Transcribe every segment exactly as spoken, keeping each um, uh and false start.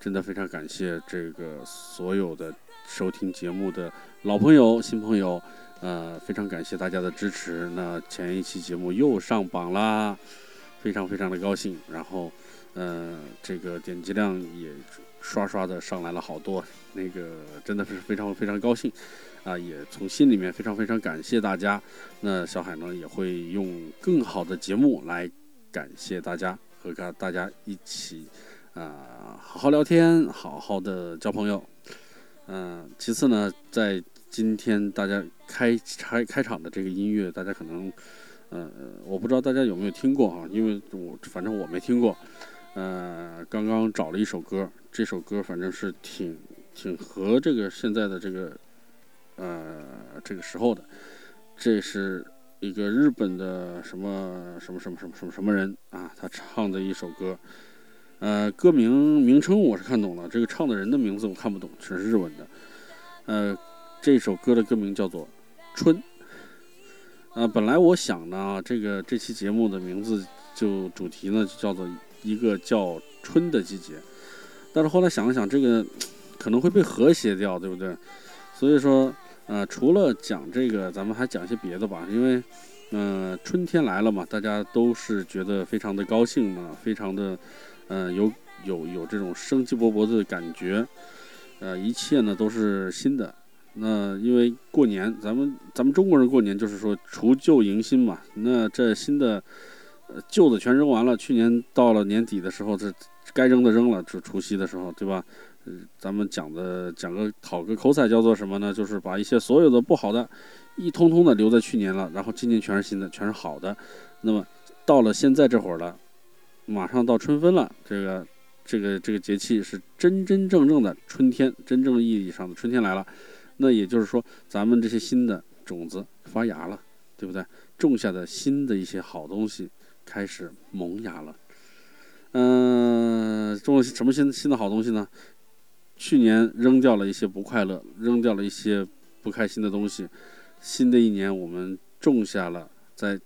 真的非常感谢这个所有的收听节目的老朋友、新朋友，呃，非常感谢大家的支持。那前一期节目又上榜啦，非常非常的高兴。然后，呃，这个点击量也刷刷的上来了好多，那个真的是非常非常高兴啊，也从心里面非常非常感谢大家。那小海呢也会用更好的节目来感谢大家，和大家一起啊好好聊天，好好的交朋友。嗯、啊，其次呢，在今天大家开开开场的这个音乐，大家可能呃我不知道大家有没有听过啊，因为我反正我没听过。呃，刚刚找了一首歌，这首歌反正是挺挺合这个现在的这个呃这个时候的。这是一个日本的什么什么什么什么什么什么人啊，他唱的一首歌。呃，歌名名称我是看懂了，这个唱的人的名字我看不懂，只是日文的。呃，这首歌的歌名叫做《春》。呃，本来我想呢，这个这期节目的名字就主题呢就叫做。一个叫春的季节，但是后来想了想，这个可能会被和谐掉，对不对？所以说，呃，除了讲这个，咱们还讲一些别的吧。因为，呃，春天来了嘛，大家都是觉得非常的高兴嘛，非常的，呃，有有有这种生机勃勃的感觉，呃，一切呢都是新的。那因为过年，咱们咱们中国人过年就是说除旧迎新嘛，那这新的。旧的全扔完了，去年到了年底的时候，这该扔的扔了，就除夕的时候，对吧？呃、咱们讲的讲个讨个口彩叫做什么呢？就是把一些所有的不好的，一通通的留在去年了，然后今年全是新的，全是好的。那么到了现在这会儿了，马上到春分了，这个这个这个节气是真真正正的春天，真正意义上的春天来了。那也就是说，咱们这些新的种子发芽了，对不对？种下的新的一些好东西。开始萌芽了，嗯、呃，种了什么新新的好东西呢？去年扔掉了一些不快乐，扔掉了一些不开心的东西。新的一年，我们种下了，在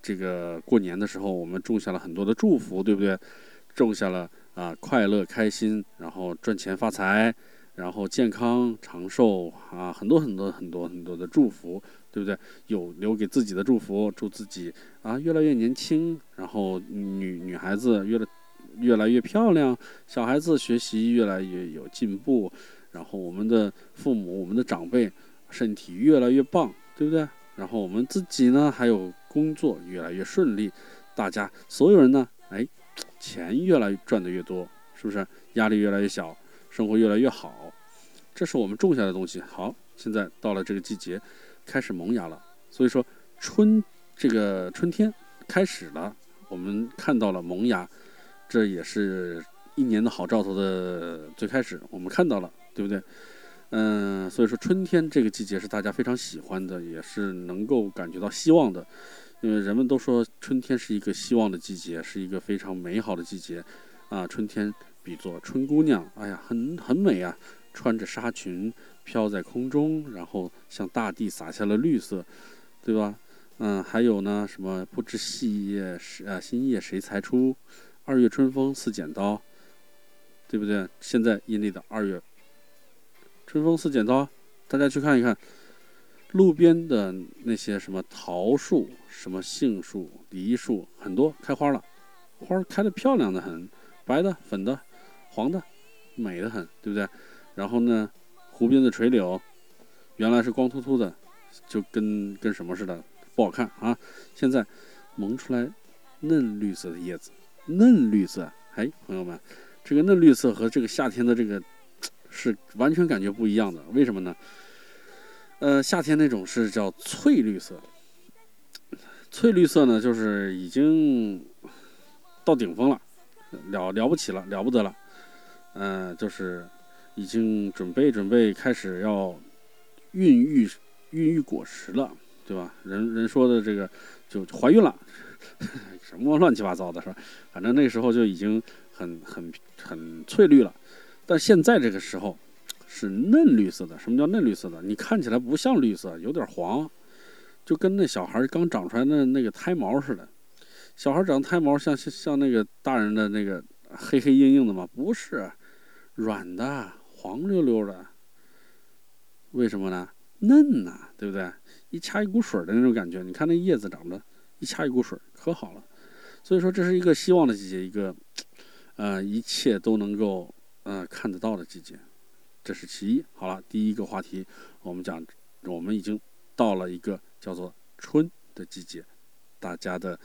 这个过年的时候，我们种下了很多的祝福，对不对？种下了啊、呃，快乐、开心，然后赚钱发财，然后健康长寿啊，很多很多很多很多的祝福。对不对？有留给自己的祝福，祝自己啊越来越年轻，然后女女孩子越来越来越漂亮，小孩子学习越来越有进步，然后我们的父母、我们的长辈身体越来越棒，对不对？然后我们自己呢，还有工作越来越顺利，大家所有人呢，哎，钱越来越赚的越多，是不是？压力越来越小，生活越来越好，这是我们种下的东西。好，现在到了这个季节。开始萌芽了，所以说春这个春天开始了，我们看到了萌芽，这也是一年的好兆头的最开始，我们看到了，对不对？嗯、呃，所以说春天这个季节是大家非常喜欢的，也是能够感觉到希望的，因为人们都说春天是一个希望的季节，是一个非常美好的季节啊。春天比作春姑娘，哎呀，很很美啊，穿着纱裙。飘在空中，然后向大地洒下了绿色，对吧？嗯，还有呢，什么不知细叶啊，新叶谁裁出？二月春风似剪刀，对不对？现在阴历的二月，春风似剪刀，大家去看一看，路边的那些什么桃树、什么杏树、梨树，很多开花了，花开得漂亮的很，白的、粉的、黄的，美的很，对不对？然后呢？湖边的垂柳原来是光秃秃的，就跟跟什么似的，不好看啊，现在萌出来嫩绿色的叶子，嫩绿色，哎，朋友们，这个嫩绿色和这个夏天的这个是完全感觉不一样的，为什么呢？呃夏天那种是叫翠绿色，翠绿色呢就是已经到顶峰了，了了不起了了不得了，呃，就是已经准备准备开始要孕育孕育果实了，对吧？人人说的这个就怀孕了，呵呵什么乱七八糟的是吧？反正那个时候就已经很很很翠绿了，但现在这个时候是嫩绿色的。什么叫嫩绿色的？你看起来不像绿色，有点黄，就跟那小孩刚长出来的那个胎毛似的。小孩长胎毛像像那个大人的那个黑黑硬硬的吗？不是，软的，黄溜溜的。为什么呢？嫩呐、啊，对不对？一掐一股水的那种感觉。你看那叶子长得一掐一股水，可好了。所以说这是一个希望的季节，一个呃一切都能够呃看得到的季节。这是其一。好了，第一个话题我们讲，我们已经到了一个叫做春的季节，大家的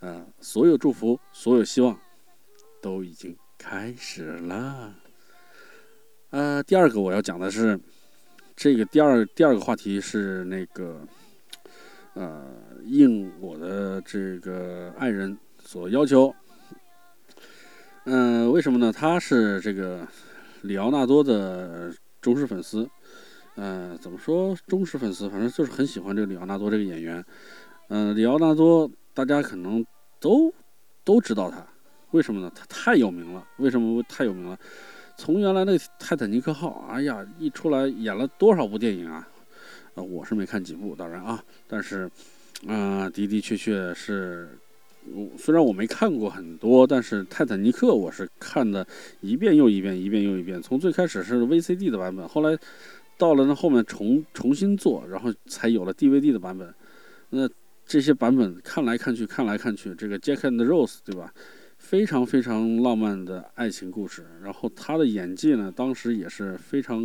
呃所有祝福，所有希望都已经开始了。呃，第二个我要讲的是，这个第二第二个话题是那个呃应我的这个爱人所要求。嗯、呃，为什么呢？他是这个里奥纳多的忠实粉丝，呃，怎么说忠实粉丝？反正就是很喜欢这个里奥纳多这个演员。嗯、呃，里奥纳多大家可能都都知道他，为什么呢？他太有名了。为什么太有名了？从原来那《泰坦尼克号》，哎呀，一出来演了多少部电影啊！呃、我是没看几部，当然啊，但是，嗯、呃，的的确确是。虽然我没看过很多，但是《泰坦尼克》我是看的一遍又一遍，一遍又一遍。从最开始是 V C D 的版本，后来到了那后面重重新做，然后才有了 D V D 的版本。那这些版本看来看去，看来看去，这个 Jack and Rose 对吧？非常非常浪漫的爱情故事。然后他的演技呢，当时也是非常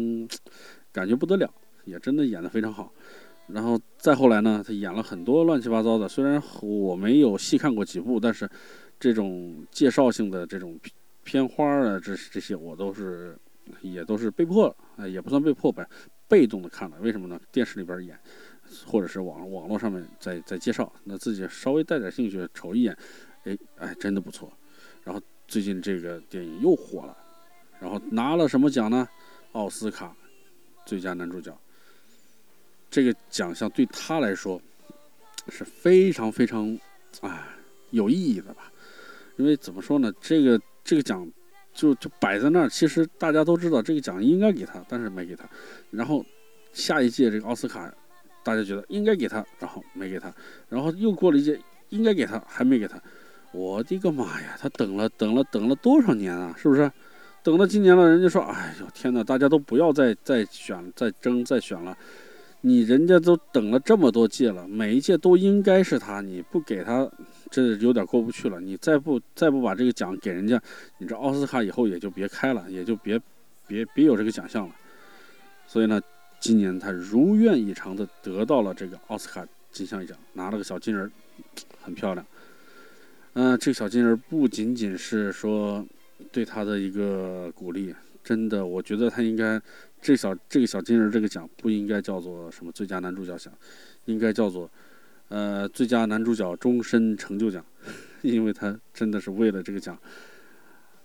感觉不得了，也真的演得非常好。然后再后来呢，他演了很多乱七八糟的，虽然我没有细看过几部，但是这种介绍性的这种片花啊，这这些我都是也都是被迫，呃、也不算被迫吧，被动的看了。为什么呢？电视里边演，或者是网网络上面在在介绍，那自己稍微带点兴趣瞅一眼，哎哎，真的不错。然后最近这个电影又火了，然后拿了什么奖呢？奥斯卡最佳男主角。这个奖项对他来说是非常非常啊有意义的吧，因为怎么说呢，这个这个奖就就摆在那儿，其实大家都知道这个奖应该给他，但是没给他。然后下一届这个奥斯卡，大家觉得应该给他，然后没给他，然后又过了一届应该给他，还没给他。我的个妈呀，他等了等了等了多少年啊，是不是？等到今年了，人家说，哎呦天哪，大家都不要再再选、再争、再选了。你人家都等了这么多届了，每一届都应该是他，你不给他，这有点过不去了。你再不再不把这个奖给人家，你这奥斯卡以后也就别开了，也就别别别有这个奖项了。所以呢，今年他如愿以偿的得到了这个奥斯卡金像奖，拿了个小金人，很漂亮。嗯、呃，这个小金人不仅仅是说对他的一个鼓励，真的，我觉得他应该。这小这个小金人这个奖不应该叫做什么最佳男主角奖，应该叫做呃最佳男主角终身成就奖，因为他真的是为了这个奖，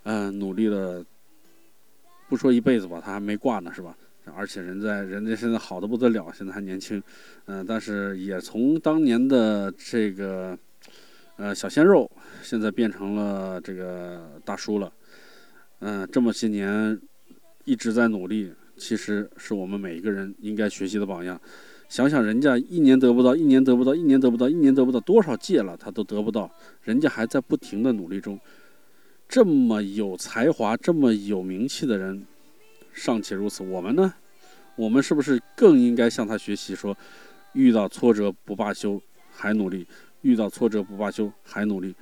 嗯、呃，努力了，不说一辈子吧，他还没挂呢，是吧？而且人在人家现在好的不得了，现在还年轻，嗯、呃，但是也从当年的这个呃小鲜肉，现在变成了这个大叔了，嗯、呃，这么些年一直在努力。其实是我们每一个人应该学习的榜样。想想人家一年得不到，一年得不到，一年得不到，一年得不到多少届了，他都得不到，人家还在不停的努力中。这么有才华、这么有名气的人，尚且如此，我们呢？我们是不是更应该向他学习？说，遇到挫折不罢休，还努力；遇到挫折不罢休，还努力。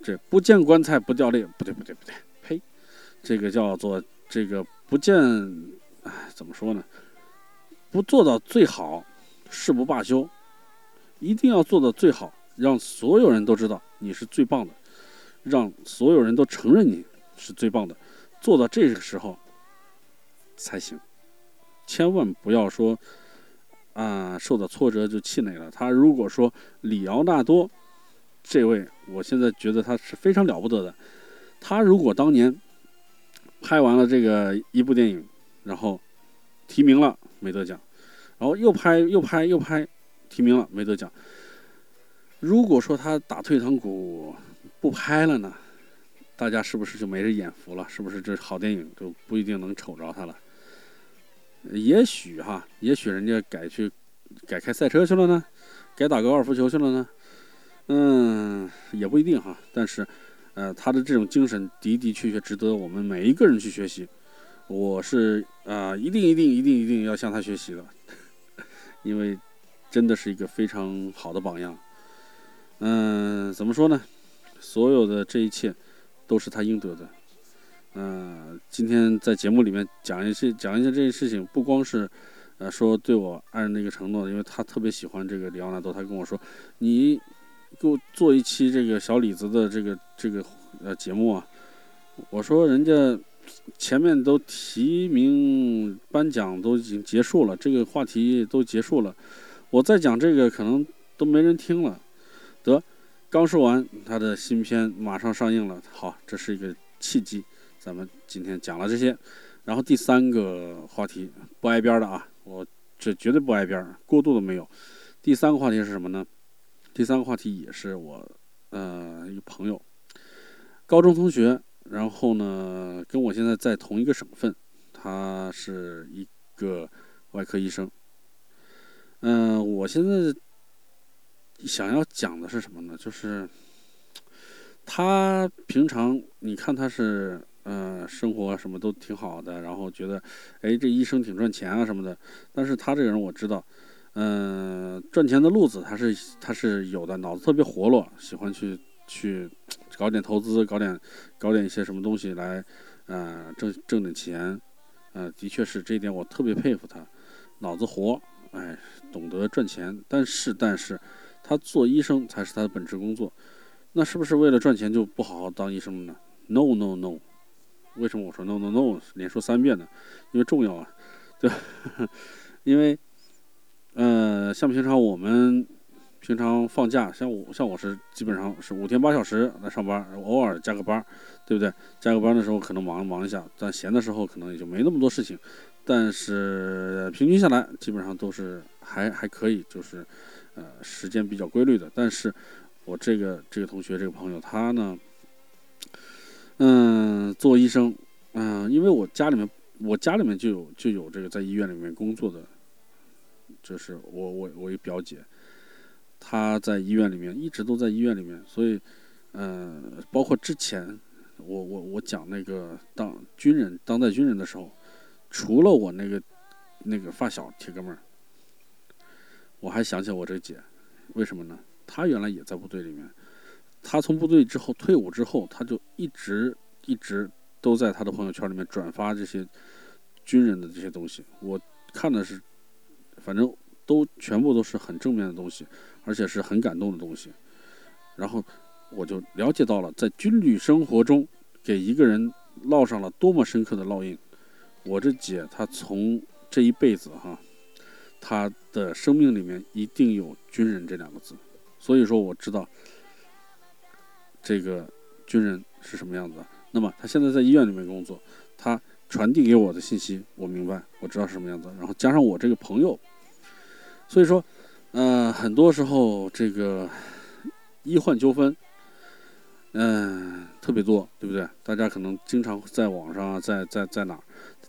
这不见棺材不掉泪，不对，不对，不对，呸！这个叫做这个不见。哎，怎么说呢？不做到最好，誓不罢休，一定要做到最好，让所有人都知道你是最棒的，让所有人都承认你是最棒的，做到这个时候才行。千万不要说啊、呃，受到挫折就气馁了。他如果说里奥纳多这位，我现在觉得他是非常了不得的。他如果当年拍完了这个一部电影，然后提名了没得奖，然后又拍又拍又拍，提名了没得奖。如果说他打退堂鼓不拍了呢，大家是不是就没这眼福了？是不是这好电影就不一定能瞅着他了？也许哈，也许人家改去改开赛车去了呢，改打高尔夫球去了呢，嗯，也不一定哈。但是，呃，他的这种精神的的确确值得我们每一个人去学习。我是啊、呃，一定一定一定一定要向他学习的，因为真的是一个非常好的榜样。嗯、呃，怎么说呢？所有的这一切都是他应得的。嗯、呃，今天在节目里面讲一些讲一些这些事情，不光是呃说对我爱人的一个承诺，因为他特别喜欢这个里奥纳多，他跟我说，你给我做一期这个小李子的这个这个呃节目啊。我说人家前面都提名颁奖都已经结束了，这个话题都结束了，我再讲这个可能都没人听了。得，刚说完他的新片马上上映了，好，这是一个契机。咱们今天讲了这些，然后第三个话题不挨边的啊，我这绝对不挨边，过度的没有。第三个话题是什么呢？第三个话题也是我呃一个朋友，高中同学，然后呢跟我现在在同一个省份，他是一个外科医生。嗯、呃，我现在想要讲的是什么呢？就是他平常你看他是。呃，生活什么都挺好的，然后觉得，哎，这医生挺赚钱啊什么的。但是他这个人我知道，嗯、呃，赚钱的路子他是他是有的，脑子特别活络，喜欢去去搞点投资，搞点搞点一些什么东西来，呃，挣挣点钱。呃，的确是这一点我特别佩服他，脑子活，哎，懂得赚钱。但是但是，他做医生才是他的本职工作，那是不是为了赚钱就不好好当医生了呢 ？No No No。为什么我说 no no no 连说三遍呢？因为重要啊，对吧？因为，呃，像平常我们平常放假，像我像我是基本上是五天八小时来上班，偶尔加个班，对不对？加个班的时候可能忙忙一下，但闲的时候可能也就没那么多事情。但是平均下来，基本上都是还还可以，就是呃时间比较规律的。但是我这个这个同学这个朋友他呢？嗯，做医生，嗯，因为我家里面，我家里面就有就有这个在医院里面工作的，就是我我我一表姐，她在医院里面一直都在医院里面，所以，嗯、呃，包括之前我我我讲那个当军人当代军人的时候，除了我那个那个发小铁哥们儿，我还想起我这姐，为什么呢？她原来也在部队里面。他从部队之后退伍之后，他就一直一直都在他的朋友圈里面转发这些军人的这些东西。我看的是，反正都全部都是很正面的东西，而且是很感动的东西。然后我就了解到了，在军旅生活中给一个人烙上了多么深刻的烙印。我这姐她从这一辈子哈，她的生命里面一定有军人这两个字。所以说我知道。这个军人是什么样子的？那么他现在在医院里面工作，他传递给我的信息，我明白，我知道是什么样子。然后加上我这个朋友，所以说，呃，很多时候这个医患纠纷，嗯、呃，特别多，对不对？大家可能经常在网上啊，在在在哪儿，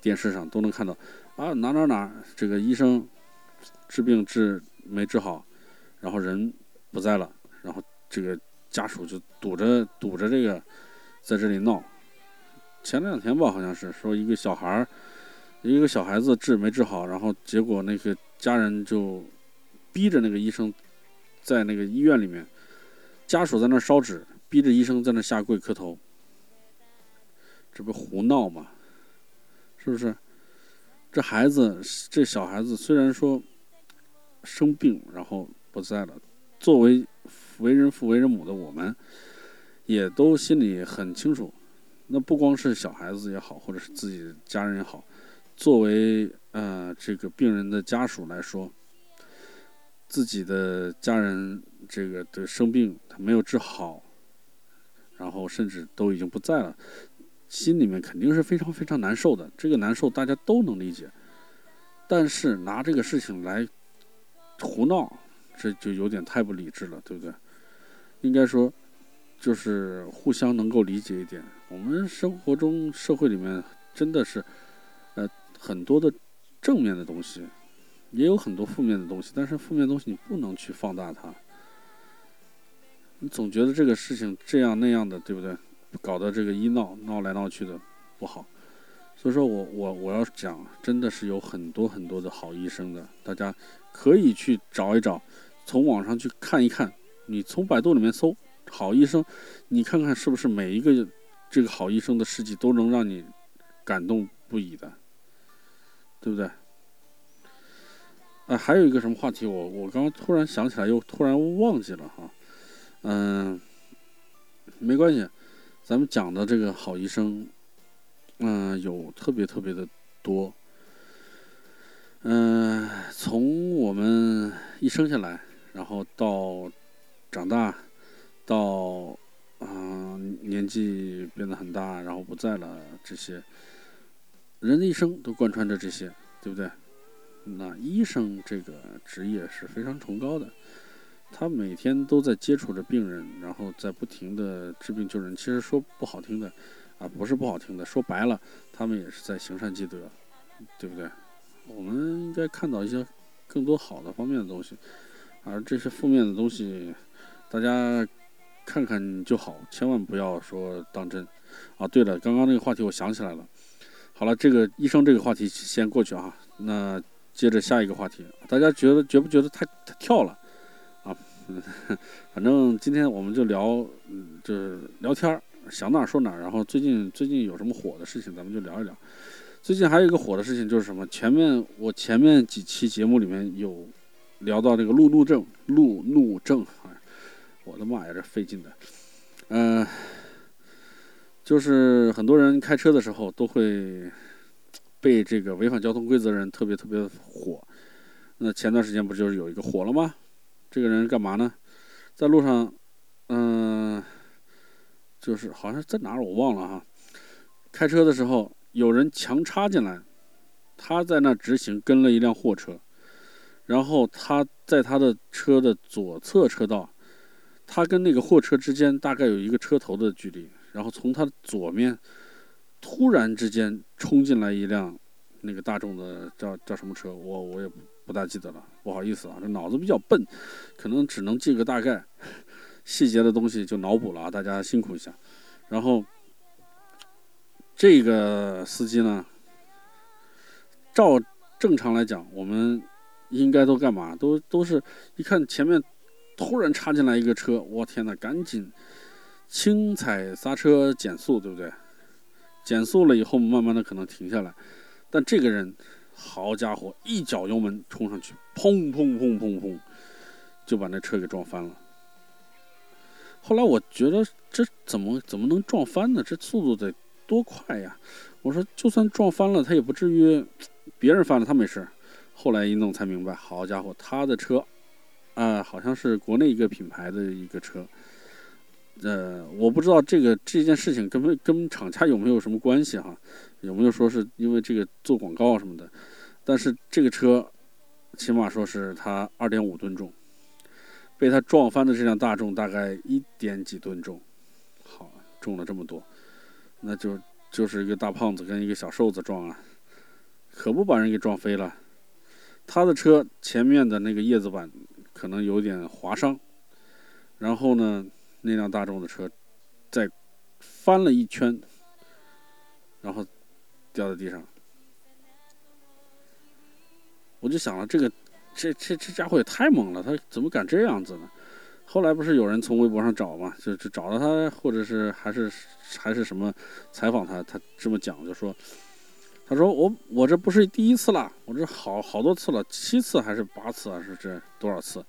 电视上都能看到啊，哪哪哪，这个医生治病治没治好，然后人不在了，然后这个。家属就堵着堵着这个在这里闹。前两天吧，好像是说一个小孩一个小孩子治没治好，然后结果那个家人就逼着那个医生在那个医院里面，家属在那烧纸，逼着医生在那下跪磕头。这不胡闹吗？是不是？这孩子这小孩子虽然说生病然后不在了，作为为人父为人母的我们也都心里很清楚，那不光是小孩子也好，或者是自己的家人也好，作为呃这个病人的家属来说，自己的家人这个的生病他没有治好，然后甚至都已经不在了，心里面肯定是非常非常难受的，这个难受大家都能理解，但是拿这个事情来胡闹，这就有点太不理智了，对不对？应该说就是互相能够理解一点。我们生活中社会里面真的是呃很多的正面的东西，也有很多负面的东西，但是负面的东西你不能去放大它，你总觉得这个事情这样那样的，对不对？搞得这个一闹闹来闹去的不好。所以说我我我要讲，真的是有很多很多的好医生的，大家可以去找一找，从网上去看一看，你从百度里面搜好医生，你看看是不是每一个这个好医生的事迹都能让你感动不已的，对不对？啊，还有一个什么话题，我我刚刚突然想起来，又突然忘记了哈。嗯，没关系，咱们讲的这个好医生，嗯、呃，有特别特别的多。嗯、呃，从我们一生下来，然后到长大，到嗯、呃、年纪变得很大，然后不在了，这些人的一生都贯穿着这些，对不对？那医生这个职业是非常崇高的，他每天都在接触着病人，然后在不停的治病救人。其实说不好听的啊，不是不好听的，说白了他们也是在行善积德，对不对？我们应该看到一些更多好的方面的东西，而这些负面的东西大家看看就好，千万不要说当真啊。对了，刚刚那个话题我想起来了，好了，这个医生这个话题先过去啊，那接着下一个话题，大家觉得觉不觉得太太跳了啊？反正今天我们就聊，就是聊天，想哪说哪。然后最近最近有什么火的事情，咱们就聊一聊。最近还有一个火的事情就是什么？前面我前面几期节目里面有聊到这个路怒症，路怒症，哎，我的妈呀，这费劲的。嗯、呃，就是很多人开车的时候都会被这个违反交通规则的人特别特别火。那前段时间不就是有一个火了吗？这个人干嘛呢？在路上，嗯、呃，就是好像在哪儿我忘了哈。开车的时候有人强插进来，他在那直行跟了一辆货车，然后他在他的车的左侧车道，他跟那个货车之间大概有一个车头的距离，然后从他的左面突然之间冲进来一辆那个大众的叫叫什么车，我我也不大记得了，不好意思啊，这脑子比较笨，可能只能记个大概，细节的东西就脑补了啊，大家辛苦一下。然后这个司机呢，照正常来讲，我们应该都干嘛？都都是一看前面突然插进来一个车，我天哪，赶紧轻踩刹车减速，对不对？减速了以后慢慢的可能停下来，但这个人好家伙，一脚油门冲上去，砰砰砰砰砰，就把那车给撞翻了。后来我觉得这怎么怎么能撞翻呢？这速度得多快呀！我说就算撞翻了他也不至于别人翻了他没事。后来一弄才明白，好家伙，他的车啊、呃、好像是国内一个品牌的一个车，呃，我不知道这个这件事情根本跟厂家有没有什么关系哈，有没有说是因为这个做广告什么的？但是这个车起码说是它二点五吨重，被它撞翻的这辆大众大概一点几吨重，好，重了这么多，那就就是一个大胖子跟一个小瘦子撞啊，可不把人给撞飞了。他的车前面的那个叶子板可能有点划伤，然后呢？那辆大众的车在翻了一圈，然后掉在地上。我就想了，这个这这这家伙也太猛了，他怎么敢这样子呢？后来不是有人从微博上找嘛，就就找到他，或者是还是还是什么采访他，他这么讲，就说，他说我我这不是第一次了，我这好好多次了，七次还是八次还是这多少次？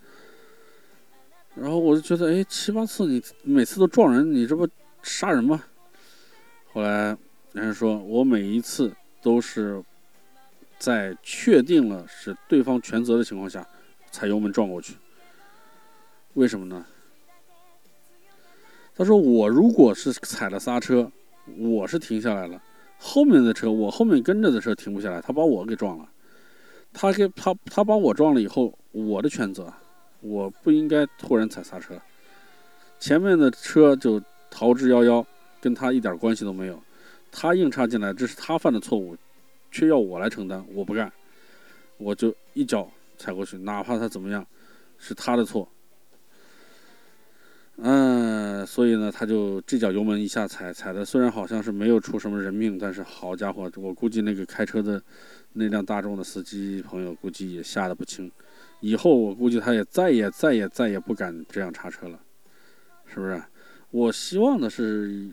然后我就觉得，哎，七八次你每次都撞人，你这不杀人吗？后来人家说，我每一次都是在确定了是对方全责的情况下踩油门撞过去。为什么呢？他说我如果是踩了刹车，我是停下来了，后面的车，我后面跟着的车停不下来，他把我给撞了，他给他他把我撞了以后，我的全责，我不应该突然踩刹车，前面的车就逃之夭夭，跟他一点关系都没有，他硬插进来，这是他犯的错误，却要我来承担，我不干，我就一脚踩过去，哪怕他怎么样，是他的错。嗯、呃，所以呢，他就这脚油门一下踩踩的，虽然好像是没有出什么人命，但是好家伙，我估计那个开车的那辆大众的司机朋友估计也吓得不轻，以后我估计他也再也再也再也不敢这样插车了，是不是？我希望的是，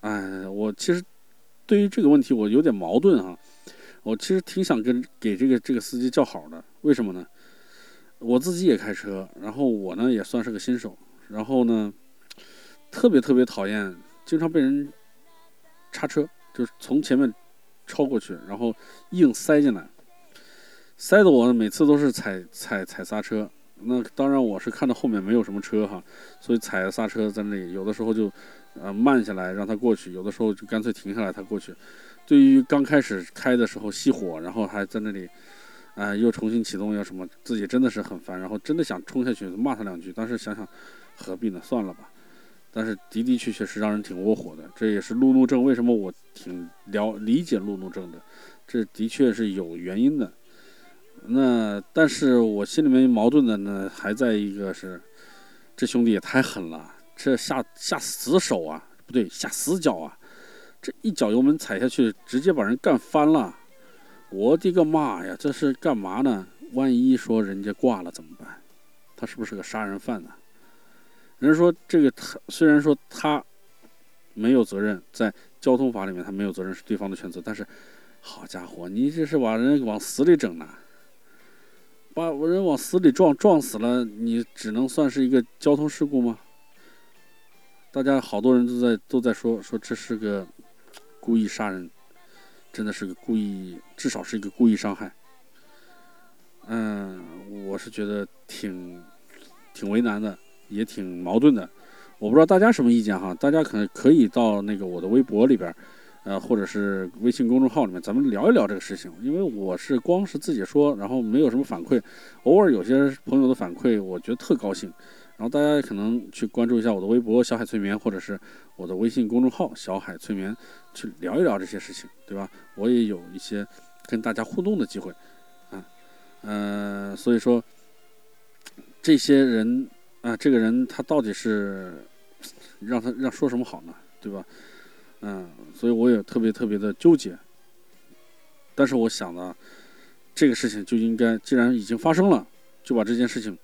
哎，我其实对于这个问题我有点矛盾哈，我其实挺想跟给这个这个司机叫好的，为什么呢？我自己也开车，然后我呢也算是个新手。然后呢，特别特别讨厌，经常被人插车，就是从前面超过去，然后硬塞进来，塞的我每次都是踩踩踩刹车。那当然我是看到后面没有什么车哈，所以踩刹车在那里，有的时候就呃慢下来让他过去，有的时候就干脆停下来他过去。对于刚开始开的时候熄火，然后还在那里。啊、呃，又重新启动，要什么？自己真的是很烦，然后真的想冲下去骂他两句，但是想想何必呢？算了吧。但是的的确确是让人挺窝火的，这也是路怒症。为什么我挺了理解路怒症的？这的确是有原因的。那但是我心里面矛盾的呢，还在一个是，这兄弟也太狠了，这下下死手啊，不对，下死脚啊，这一脚油门踩下去，直接把人干翻了。我的个妈呀，这是干嘛呢？万一说人家挂了怎么办？他是不是个杀人犯呢？人家说这个他虽然说他没有责任，在交通法里面他没有责任，是对方的全责，但是好家伙，你这是把人往死里整呢，把人往死里撞，撞死了你只能算是一个交通事故吗？大家好多人都在都在说说这是个故意杀人，真的是个故意，至少是一个故意伤害。嗯，我是觉得挺挺为难的，也挺矛盾的。我不知道大家什么意见哈，大家可能可以到那个我的微博里边，呃，或者是微信公众号里面，咱们聊一聊这个事情。因为我是光是自己说，然后没有什么反馈，偶尔有些朋友的反馈，我觉得特高兴。然后大家可能去关注一下我的微博小海催眠，或者是我的微信公众号小海催眠，去聊一聊这些事情，对吧？我也有一些跟大家互动的机会啊，嗯、呃，所以说这些人啊、呃，这个人他到底是让他让说什么好呢，对吧？嗯、呃，所以我也特别特别的纠结。但是我想呢，这个事情就应该，既然已经发生了，就把这件事情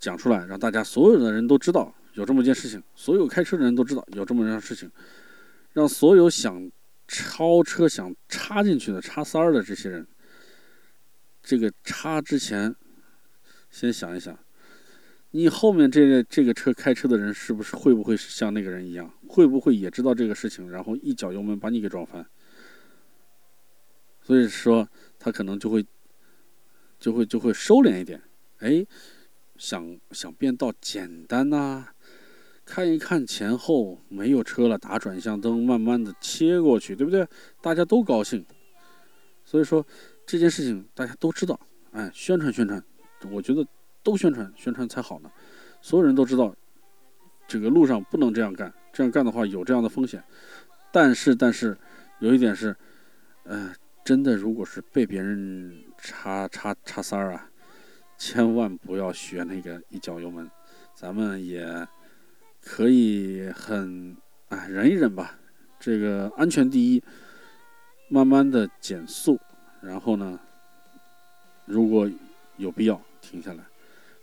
讲出来，让大家所有的人都知道有这么件事情，所有开车的人都知道有这么件事情，让所有想超车、想插进去的、插三儿的这些人，这个插之前先想一想，你后面这个这个车开车的人是不是会不会像那个人一样，会不会也知道这个事情，然后一脚油门把你给撞翻？所以说他可能就会就会就会收敛一点，哎。想想变到简单啊，看一看前后没有车了，打转向灯，慢慢的切过去，对不对？大家都高兴，所以说这件事情大家都知道，哎，宣传宣传，我觉得都宣传宣传才好呢。所有人都知道，这个路上不能这样干，这样干的话有这样的风险。但是但是有一点是，呃，真的如果是被别人插插插三儿啊。千万不要学那个一脚油门，咱们也可以很哎忍一忍吧。这个安全第一，慢慢的减速，然后呢，如果有必要停下来，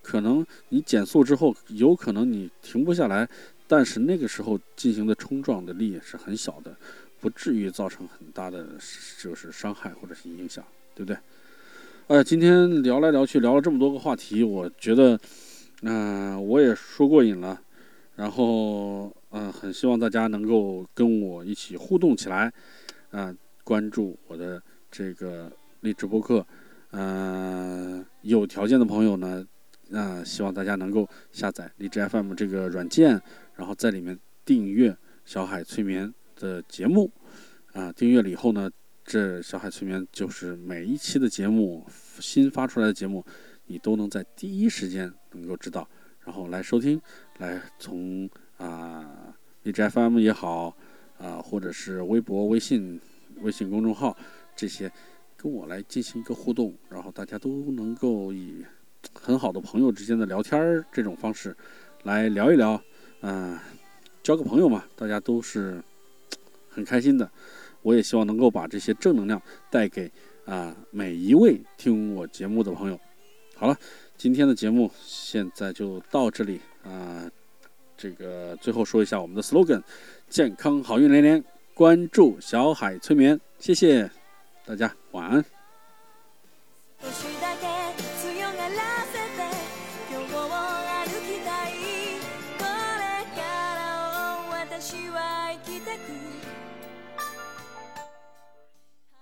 可能你减速之后，有可能你停不下来，但是那个时候进行的冲撞的力是很小的，不至于造成很大的就是伤害或者是影响，对不对？哎，今天聊来聊去聊了这么多个话题，我觉得，嗯、呃，我也说过瘾了，然后，嗯、呃，很希望大家能够跟我一起互动起来，啊、呃，关注我的这个励志播客，嗯、呃，有条件的朋友呢，嗯、呃，希望大家能够下载励志 F M 这个软件，然后在里面订阅小海催眠，的节目啊，订阅了以后呢，这小海催眠就是每一期的节目，新发出来的节目你都能在第一时间能够知道，然后来收听，来从啊 荔枝 F M 也好啊，或者是微博、微信、微信公众号这些跟我来进行一个互动，然后大家都能够以很好的朋友之间的聊天这种方式来聊一聊，嗯、呃，交个朋友嘛，大家都是很开心的。我也希望能够把这些正能量带给啊、呃、每一位听我节目的朋友。好了，今天的节目现在就到这里啊、呃。这个最后说一下我们的 slogan： 健康好运连连，关注小海催眠，谢谢大家，晚安。私は生きてく